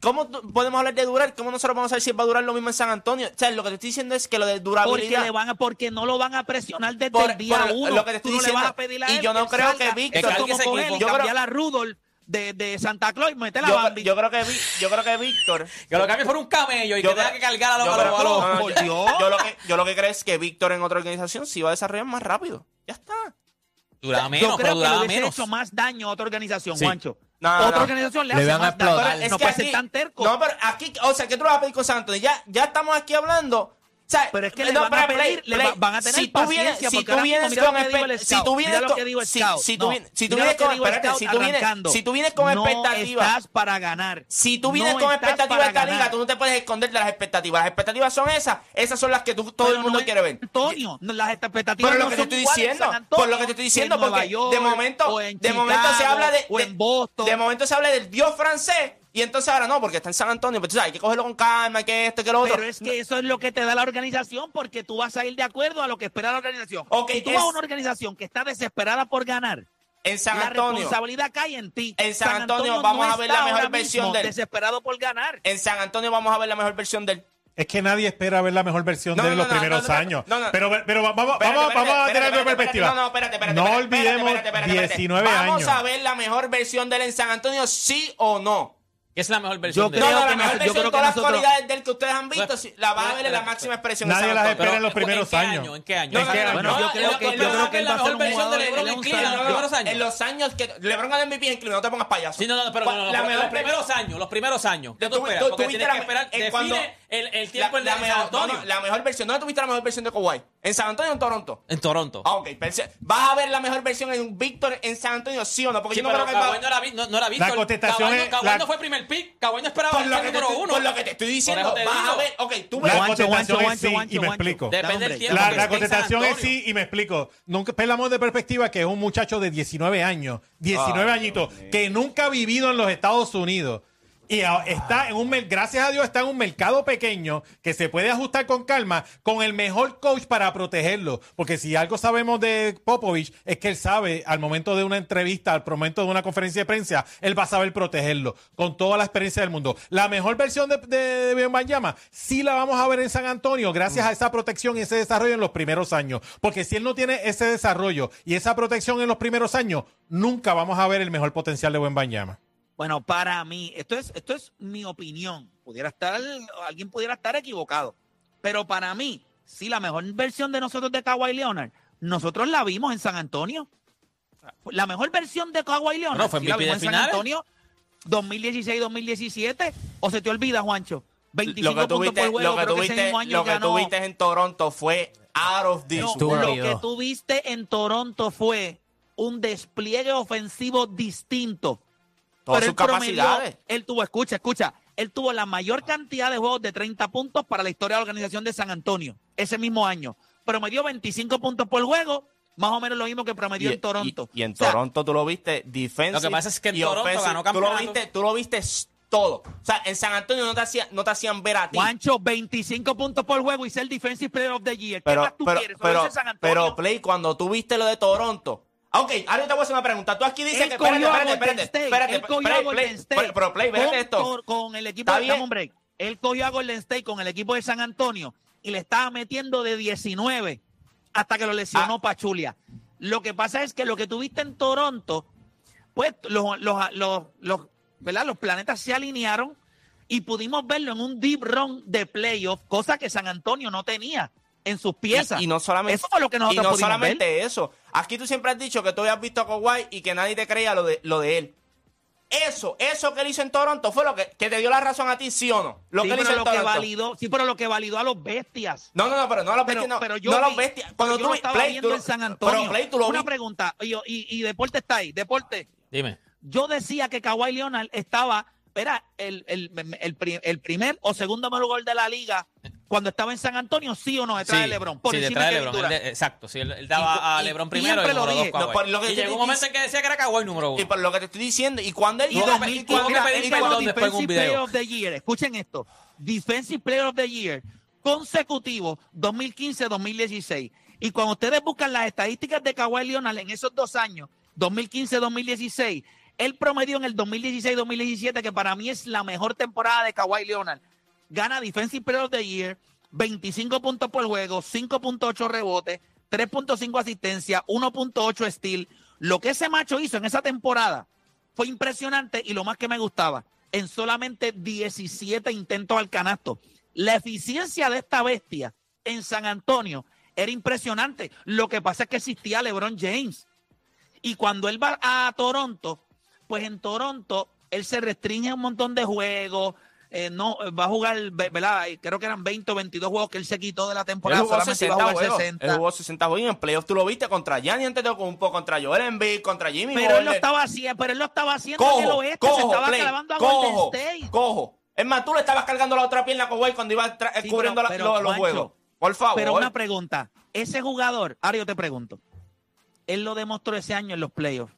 ¿Cómo podemos hablar de durar? ¿Cómo nosotros vamos a decir si va a durar lo mismo en San Antonio? O sea, lo que te estoy diciendo es que lo de durabilidad... Porque, le van a, porque no lo van a presionar desde por, el día por, uno. Lo que te estoy Tú diciendo, no le vas a pedir a él, y yo no creo salga, que Víctor... como con él, cambiar a Rudolph De, de Santa Claus y mete la yo, Bambi. Yo creo que yo creo que Víctor que lo cambie por un camello y yo que tenga que cargar a los malos. Yo, yo, yo, lo yo lo que creo es que Víctor en otra organización sí va a desarrollar más rápido. Ya está. Duraba menos, yo creo pero duraba que le hubiese hecho más daño a otra organización, sí. Juancho. No, otra no. organización le, le hace más daño. Pero es no que puede aquí, ser tan terco. No, pero aquí, o sea, ¿qué tú vas a pedir con Santos? Ya, ya estamos aquí hablando... O sea, pero es que no, le van para a pedir, play, play. van a tener si paciencia si tú vienes con expectativas, si tú vienes si tú vienes con expectativas, si tú vienes con expectativas, estás para ganar. Si tú vienes no con expectativas de esta liga, tú no te puedes esconder de las expectativas. Las expectativas son esas, esas son las que tú, todo pero el mundo no quiere ver. Antonio, las expectativas pero no lo que son te estoy diciendo, por lo que te estoy diciendo, porque de momento, de momento se habla de de momento se habla del dios francés. Y entonces ahora no, porque está en San Antonio, pero tú sabes, hay que cogerlo con calma, que esto, que lo otro. Pero es que eso es lo que te da la organización, porque tú vas a ir de acuerdo a lo que espera la organización. Okay, si tú es... vas a una organización que está desesperada por ganar, en San Antonio, la responsabilidad cae en ti. En San, San Antonio, Antonio vamos no a ver la mejor versión de él. Desesperado por ganar. En San Antonio vamos a ver la mejor versión de él. Es que nadie espera ver la mejor versión no, de él en no, los no, primeros no, no, años. No, no, pero, pero vamos, espérate, vamos, espérate, vamos a tener otra perspectiva. No, no, espérate, espérate. No espérate, olvidemos espérate, espérate, espérate, diecinueve vamos años. ¿Vamos a ver la mejor versión de él en San Antonio, sí o no? ¿Qué es la mejor versión? Yo creo no, no, que, mejor, yo creo que todas nosotros... las cualidades del que ustedes han visto, no, si, la van a ver en la máxima expresión. Nadie de las espera pero, en los primeros ¿en años? años. ¿En qué año? No, no, no, no, bueno, yo creo que, yo creo que él va a ser un jugador de LeBron en Cleveland. En, en los años que LeBron gana M V P en Cleveland, no te pongas payaso. Sí, no, no, pero no, no, no, los primeros años, los primeros años. ¿Qué tú esperas? Porque tienes que esperar, define el tiempo en San Antonio. La mejor versión, ¿dónde tuviste la mejor versión de Kawhi? ¿En San Antonio o en Toronto? En Toronto. Ah, ok. ¿Vas a ver la mejor versión en Víctor en San Antonio, sí o no? Porque yo no creo que no la viste. La contestación es Kawhi fue primer pick, Kawhi no esperaba el número uno. Por lo que te estoy diciendo, vas a ver, okay, tú ves. La contestación es sí y me explico. La contestación es sí y me explico. Nunca pelamos de perspectiva que es un muchacho de diecinueve años, diecinueve añitos, que nunca ha vivido en los Estados Unidos y está en un gracias a Dios está en un mercado pequeño que se puede ajustar con calma con el mejor coach para protegerlo, porque si algo sabemos de Popovich es que él sabe al momento de una entrevista, al momento de una conferencia de prensa, él va a saber protegerlo con toda la experiencia del mundo. La mejor versión de, de, de Wembanyama sí la vamos a ver en San Antonio gracias mm. a esa protección y ese desarrollo en los primeros años, porque si él no tiene ese desarrollo y esa protección en los primeros años, nunca vamos a ver el mejor potencial de Wembanyama. Bueno, para mí, esto es, esto es mi opinión. Pudiera estar, alguien pudiera estar equivocado. Pero para mí, sí, la mejor versión de nosotros de Kawhi Leonard, nosotros la vimos en San Antonio. La mejor versión de Kawhi Leonard, no, fue sí, la vimos en San Antonio, dos mil dieciséis dos mil diecisiete. ¿O se te olvida, Juancho? veinticinco puntos por juego, creo que ese mismo año ganó. Lo que tuviste en Toronto fue out of this world. Lo que tuviste en Toronto fue un despliegue ofensivo distinto. Todas Pero sus capacidades. Promedió, él tuvo, escucha, escucha, él tuvo la mayor cantidad de juegos de treinta puntos para la historia de la organización de San Antonio, ese mismo año. Promedió veinticinco puntos por juego, más o menos lo mismo que promedió y, en Toronto. Y, y en o sea, Toronto tú lo viste defensive. Lo que pasa es que en Toronto offensive, ganó campeonato. Tú lo viste, tú lo viste todo. O sea, en San Antonio no te hacían, no te hacían ver a ti. Juancho, veinticinco puntos por juego y ser Defensive Player of the Year. ¿Qué pero, más tú pero, quieres? Pero, San Antonio. Pero, Play, cuando tú viste lo de Toronto... Ok, ahora yo te voy a hacer una pregunta. Tú aquí dices él que... Espérate, espérate, espérate. espérate, espérate, espérate pero, Play, vete esto. Con el equipo de... Hombre, él cogió a Golden State con el equipo de San Antonio y le estaba metiendo de diecinueve hasta que lo lesionó ah. Pachulia. Lo que pasa es que lo que tuviste en Toronto, pues los, los, los, los, ¿verdad? los planetas se alinearon y pudimos verlo en un deep run de playoff, cosa que San Antonio no tenía en sus piezas. Y, y no solamente eso fue lo que nosotros y no solamente ver. Eso. Aquí tú siempre has dicho que tú habías visto a Kawhi y que nadie te creía lo de, lo de él. Eso, eso que él hizo en Toronto fue lo que, que te dio la razón a ti, ¿sí o no? Lo sí, que él hizo en Toronto. Validó, sí, pero lo que validó a los bestias. No, no, no, pero no a los bestias. Pero, no, pero yo no vi, a los bestias. Cuando tú lo estabas Play, viendo tú, en San Antonio. Pero Play, tú lo una vi. Pregunta, y, y, y Deporte está ahí, Deporte. Dime. Yo decía que Kawhi Leonard estaba, era el, el, el, el primer o segundo mejor jugador de la liga cuando estaba en San Antonio, sí o no, detrás sí, de LeBron. Por sí, detrás de LeBron. De, exacto, sí, él, él daba y, a LeBron primero y número dos Kawhi. No, y llegó un momento en que decía que era Kawhi número uno. Y por lo que te estoy diciendo, y cuando él tuvo que pedir perdón después en un video. Player of the Year, escuchen esto, Defensive Player of the Year consecutivo dos mil quince dos mil dieciséis. Y cuando ustedes buscan las estadísticas de Kawhi Leonard en esos dos años, dos mil quince dos mil dieciséis, él promedió en el dos mil dieciséis dos mil diecisiete, que para mí es la mejor temporada de Kawhi Leonard. Gana Defensive Player of the Year, veinticinco puntos por juego, cinco punto ocho rebotes, tres punto cinco asistencia, uno punto ocho steal. Lo que ese macho hizo en esa temporada fue impresionante y lo más que me gustaba, en solamente diecisiete intentos al canasto. La eficiencia de esta bestia en San Antonio era impresionante. Lo que pasa es que existía LeBron James. Y cuando él va a Toronto, pues en Toronto él se restringe a un montón de juegos. Eh, no, va a jugar, ¿verdad? Creo que eran veinte o veintidós juegos que él se quitó de la temporada. Él jugó solamente sesenta, iba a jugar sesenta. Él jugó sesenta juegos y en playoffs tú lo viste contra Giannis Antetokounmpo, contra Joel Embiid, contra Jimmy Butler. Pero él lo estaba haciendo, pero él lo estaba haciendo cojo, en el oeste, cojo, se estaba Play, clavando a cojo, Golden State. Cojo. Es más, tú le estabas cargando la otra pierna a Kawhi cuando iba tra- sí, cubriendo pero, pero, la, los, los juegos. Por favor. Pero una pregunta, ese jugador, ahora yo te pregunto, él lo demostró ese año en los playoffs.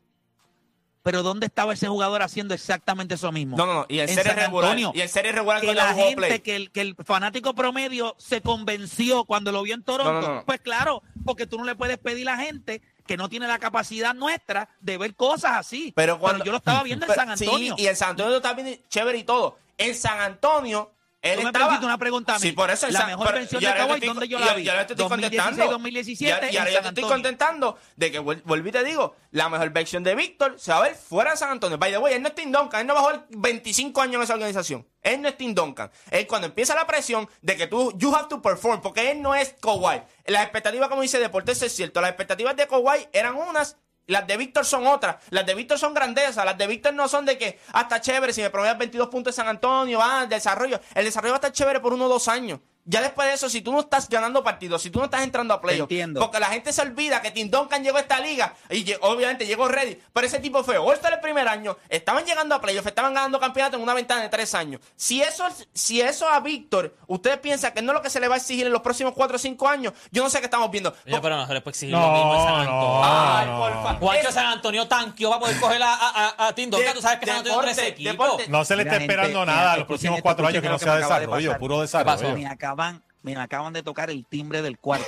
Pero ¿dónde estaba ese jugador haciendo exactamente eso mismo? No, no, no. Y en, en serie regular. Antonio, y en serie regular que la gente, play. Que, el, que el fanático promedio se convenció cuando lo vio en Toronto. No, no, no. Pues claro, porque tú no le puedes pedir a la gente que no tiene la capacidad nuestra de ver cosas así. Pero, cuando, pero yo lo estaba viendo pero, en San Antonio. Sí, y en San Antonio también chévere y todo. En San Antonio él tú estaba... me una pregunta a mí. Sí, por eso. La San, mejor versión de Kawhi, ¿dónde yo la vi? Y ahora te estoy contestando. dos mil dieciséis dos mil diecisiete Y ahora yo te estoy contestando de que, volví te digo, la mejor versión de Víctor se va a ver fuera de San Antonio. By the way, él no es Tim Duncan. Él no bajó veinticinco años en esa organización. Él no es Tim Duncan. Él cuando empieza la presión de que tú, you have to perform, porque él no es Kawhi. Las expectativas, como dice Deportes, es cierto. Las expectativas de Kawhi eran unas... Las de Víctor son otras. Las de Víctor son grandeza. Las de Víctor no son de que hasta chévere. Si me promedias veintidós puntos en San Antonio, ah, el desarrollo. El desarrollo va a estar chévere por uno o dos años. Ya después de eso, si tú no estás ganando partidos, si tú no estás entrando a playoffs. Entiendo. Porque la gente se olvida que Tim Duncan llegó a esta liga y obviamente llegó ready. Pero ese tipo fue All-Star el primer año. Estaban llegando a playoffs, estaban ganando campeonato en una ventana de tres años. Si eso, si eso a Víctor, ustedes piensan que no es lo que se le va a exigir en los próximos cuatro o cinco años, yo no sé qué estamos viendo. Oye, pero no se le puede exigir no, lo mismo en San Antonio. No, ay, no. Por favor. Juancho San Antonio tanqueó va a poder coger a, a, a, a Tim Duncan. Tú sabes que San Antonio tiene tres equipos. No se le está gente, esperando nada gente, los próximos cuatro años que no sea desarrollo, de puro desarrollo. Van, me acaban de tocar el timbre del cuarto.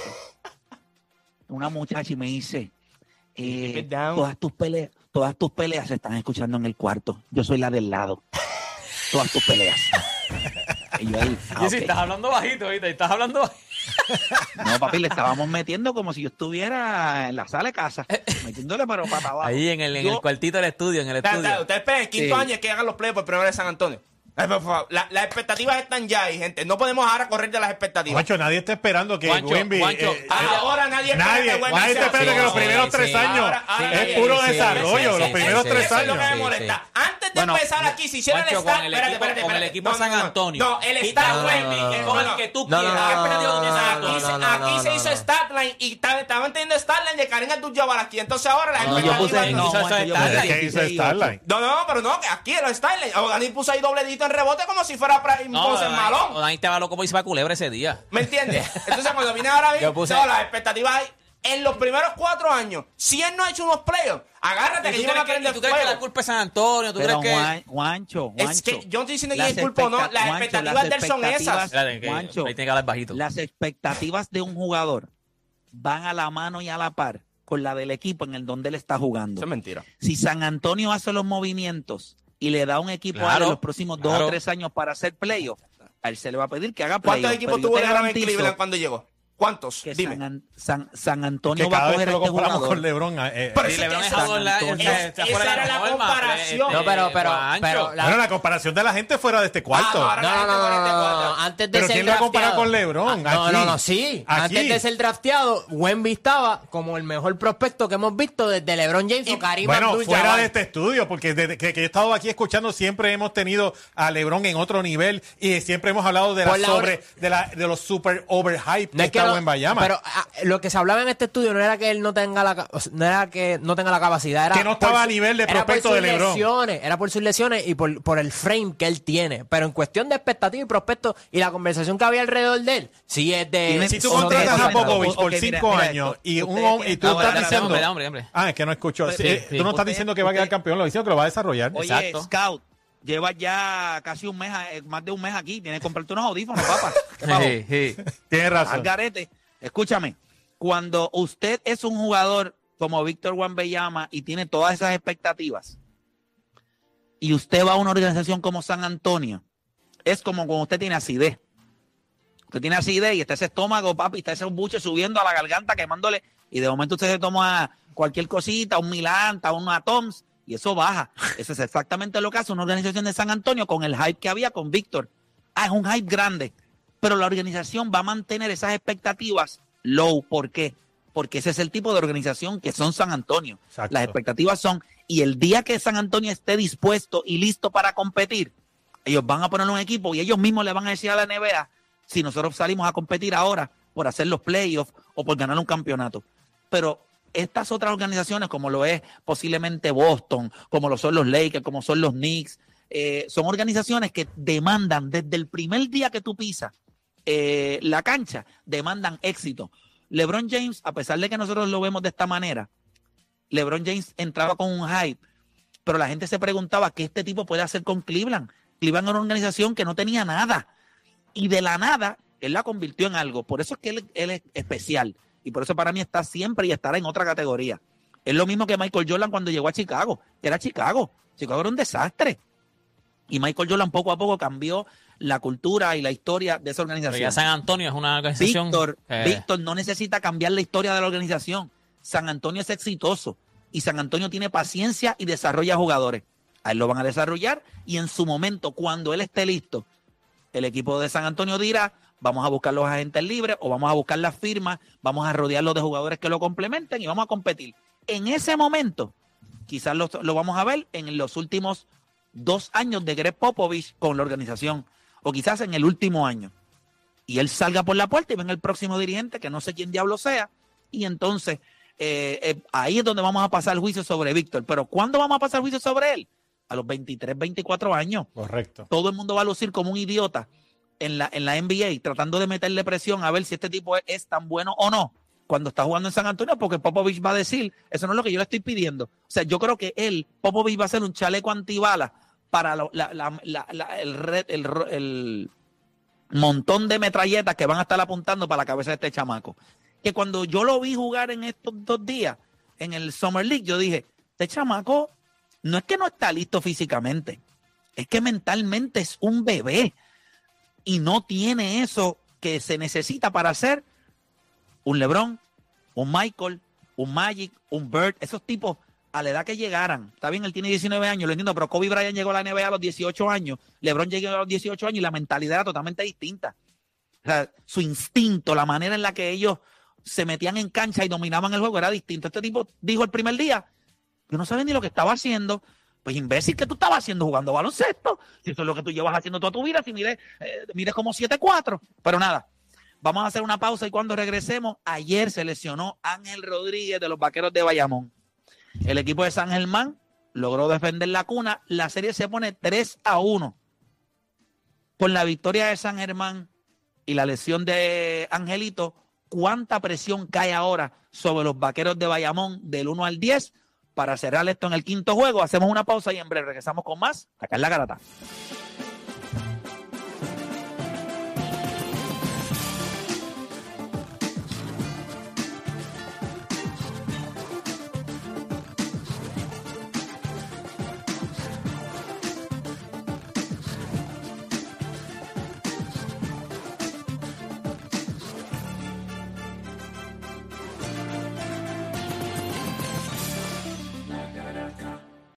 Una muchacha y me dice, eh, todas tus peleas, todas tus peleas se están escuchando en el cuarto. Yo soy la del lado. Todas tus peleas. Y yo ahí, ah, y si okay. Estás hablando bajito ahorita, estás hablando bajito. No, papi, le estábamos metiendo como si yo estuviera en la sala de casa, metiéndole pero para abajo. Ahí en el, en yo, el cuartito del estudio, en el está, estudio. Ustedes esperan el quinto sí. año que hagan los playoffs por primera vez en San Antonio. La, las expectativas están ya ahí, gente. No podemos ahora correr de las expectativas. Juancho, nadie está esperando que Wemby... Eh, ahora nadie espera nadie, que Wemby nadie está esperando que los primeros sí, tres sí. años ahora, ahora es puro sí, desarrollo. Sí, sí, los primeros sí, tres sí, años. Eso es lo que me molesta. Sí, sí. Antes antes de bueno, empezar aquí, si hiciera el staff, el espérate, equipo, espérate, espérate. Con el equipo no, San Antonio. No, no, el staff no, Wemby, no, no, con no, el que tú no, quieras. No, no, no, no, no, no, aquí no, se no, hizo no. Statline y estaban teniendo Statline de Karen Abdul-Jabbar aquí. Entonces ahora la gente no, puse, no, no, hizo Statline. Hizo Statline. No, no, pero no, aquí era Statline. Dani puso ahí dobledito en rebote como si fuera Ponce Malón. O Dani te va loco como hizo Culebra ese día. ¿Me entiendes? Entonces cuando vine ahora bien, las expectativas en los primeros cuatro años, si él no ha hecho unos playoffs, agárrate que yo no aprendo. ¿Tú crees que la culpa es San Antonio? ¿Tú Pero crees que Juancho, Juancho? Es que yo no estoy diciendo que es culpa o no. Las Juancho, expectativas las de él son esas. Juancho, ahí tiene que hablar bajito. Las expectativas de un jugador van a la mano y a la par con la del equipo en el donde él está jugando. Eso es mentira. Si San Antonio hace los movimientos y le da un equipo claro, a los próximos claro. dos o tres años para hacer playoffs, a él se le va a pedir que haga playoffs. ¿Cuántos equipos tuvo en Cleveland cuando llegó? ¿Cuántos? Que Dime. San, San, San Antonio que va a coger este jugador. Con LeBron, eh, pero sí LeBron está la, es, esa era la, la comparación. No, pero, pero, pero la, bueno, la comparación de la gente fuera de este cuarto. Ah, no, no, no, no, no, no, no, no. Antes de ¿Pero ser quién drafteado? Lo compara con LeBron? Ah, no, aquí, no, no, sí. Aquí. Antes de ser drafteado, Wemby estaba como el mejor prospecto que hemos visto desde LeBron James y, o Karim Abdul-Jabbar. Bueno, fuera de este estudio, porque desde que, que yo he estado aquí escuchando siempre hemos tenido a LeBron en otro nivel y siempre hemos hablado de la sobre, de la, de los super overhype. Wembanyama. Pero a, lo que se hablaba en este estudio no era que él no tenga la no era que no tenga la capacidad, era que no estaba a nivel de prospecto de LeBron. Lesiones, era por sus lesiones y por, por el frame que él tiene, pero en cuestión de expectativa y prospecto y la conversación que había alrededor de él, si es de si tú contratas a Popovich por cinco años y un y tú estás diciendo ah, es que no escucho, tú no estás diciendo que va a quedar campeón, lo diciendo que lo va a desarrollar. Oye, Scout, llevas ya casi un mes, más de un mes aquí. Tienes que comprarte unos audífonos, papá. Sí, sí. Tienes razón. Algarete, escúchame. Cuando usted es un jugador como Victor Wembanyama y tiene todas esas expectativas, y usted va a una organización como San Antonio, es como cuando usted tiene acidez. Usted tiene acidez y está ese estómago, papi, está ese buche subiendo a la garganta, quemándole, y de momento usted se toma cualquier cosita, un Milanta, un Atoms, y eso baja. Eso es exactamente lo que hace una organización de San Antonio con el hype que había con Víctor. Ah, es un hype grande, pero la organización va a mantener esas expectativas low. ¿Por qué? Porque ese es el tipo de organización que son San Antonio. Exacto. Las expectativas son, y el día que San Antonio esté dispuesto y listo para competir, ellos van a poner un equipo y ellos mismos le van a decir a la N B A, si nosotros salimos a competir ahora por hacer los playoffs o por ganar un campeonato. Pero estas otras organizaciones, como lo es posiblemente Boston, como lo son los Lakers, como son los Knicks, eh, son organizaciones que demandan desde el primer día que tú pisas eh, la cancha, demandan éxito. LeBron James, a pesar de que nosotros lo vemos de esta manera, LeBron James entraba con un hype, pero la gente se preguntaba qué este tipo puede hacer con Cleveland. Cleveland era una organización que no tenía nada, y de la nada, él la convirtió en algo. Por eso es que él, él es especial. Y por eso para mí está siempre y estará en otra categoría. Es lo mismo que Michael Jordan cuando llegó a Chicago, que era Chicago. Chicago era un desastre. Y Michael Jordan poco a poco cambió la cultura y la historia de esa organización. Pero ya San Antonio es una organización... Víctor, eh. Víctor no necesita cambiar la historia de la organización. San Antonio es exitoso. Y San Antonio tiene paciencia y desarrolla jugadores. A él lo van a desarrollar. Y en su momento, cuando él esté listo, el equipo de San Antonio dirá... Vamos a buscar los agentes libres o vamos a buscar las firmas, vamos a rodearlos de jugadores que lo complementen y vamos a competir. En ese momento, quizás lo, lo vamos a ver en los últimos dos años de Greg Popovich con la organización, o quizás en el último año. Y él salga por la puerta y venga el próximo dirigente, que no sé quién diablo sea, y entonces eh, eh, ahí es donde vamos a pasar juicio sobre Víctor. Pero ¿cuándo vamos a pasar juicio sobre él? A los veintitrés, veinticuatro años. Correcto. Todo el mundo va a lucir como un idiota en la, en la N B A, tratando de meterle presión a ver si este tipo es, es tan bueno o no cuando está jugando en San Antonio, porque Popovich va a decir, eso no es lo que yo le estoy pidiendo. O sea, yo creo que él, Popovich, va a ser un chaleco antibalas para la, la, la, la, la, el, red, el, el montón de metralletas que van a estar apuntando para la cabeza de este chamaco. Que cuando yo lo vi jugar en estos dos días, en el Summer League, yo dije, este chamaco no es que no está listo físicamente, es que mentalmente es un bebé. Y no tiene eso que se necesita para ser un LeBron, un Michael, un Magic, un Bird. Esos tipos, a la edad que llegaran, está bien, él tiene diecinueve años, lo entiendo, pero Kobe Bryant llegó a la N B A a los dieciocho años, LeBron llegó a los dieciocho años y la mentalidad era totalmente distinta. O sea, su instinto, la manera en la que ellos se metían en cancha y dominaban el juego era distinto. Este tipo dijo el primer día, yo no sabía ni lo que estaba haciendo, Pues imbécil, ¿qué tú estabas haciendo jugando baloncesto? Si eso es lo que tú llevas haciendo toda tu vida, si mides eh, mide como siete cuatro. Pero nada, vamos a hacer una pausa y cuando regresemos, ayer se lesionó Ángel Rodríguez de los Vaqueros de Bayamón. El equipo de San Germán logró defender la cuna. La serie se pone tres a uno. Con la victoria de San Germán y la lesión de Angelito, ¿cuánta presión cae ahora sobre los Vaqueros de Bayamón del uno al diez? Para cerrar esto en el quinto juego, hacemos una pausa y en breve regresamos con más acá en La Garata.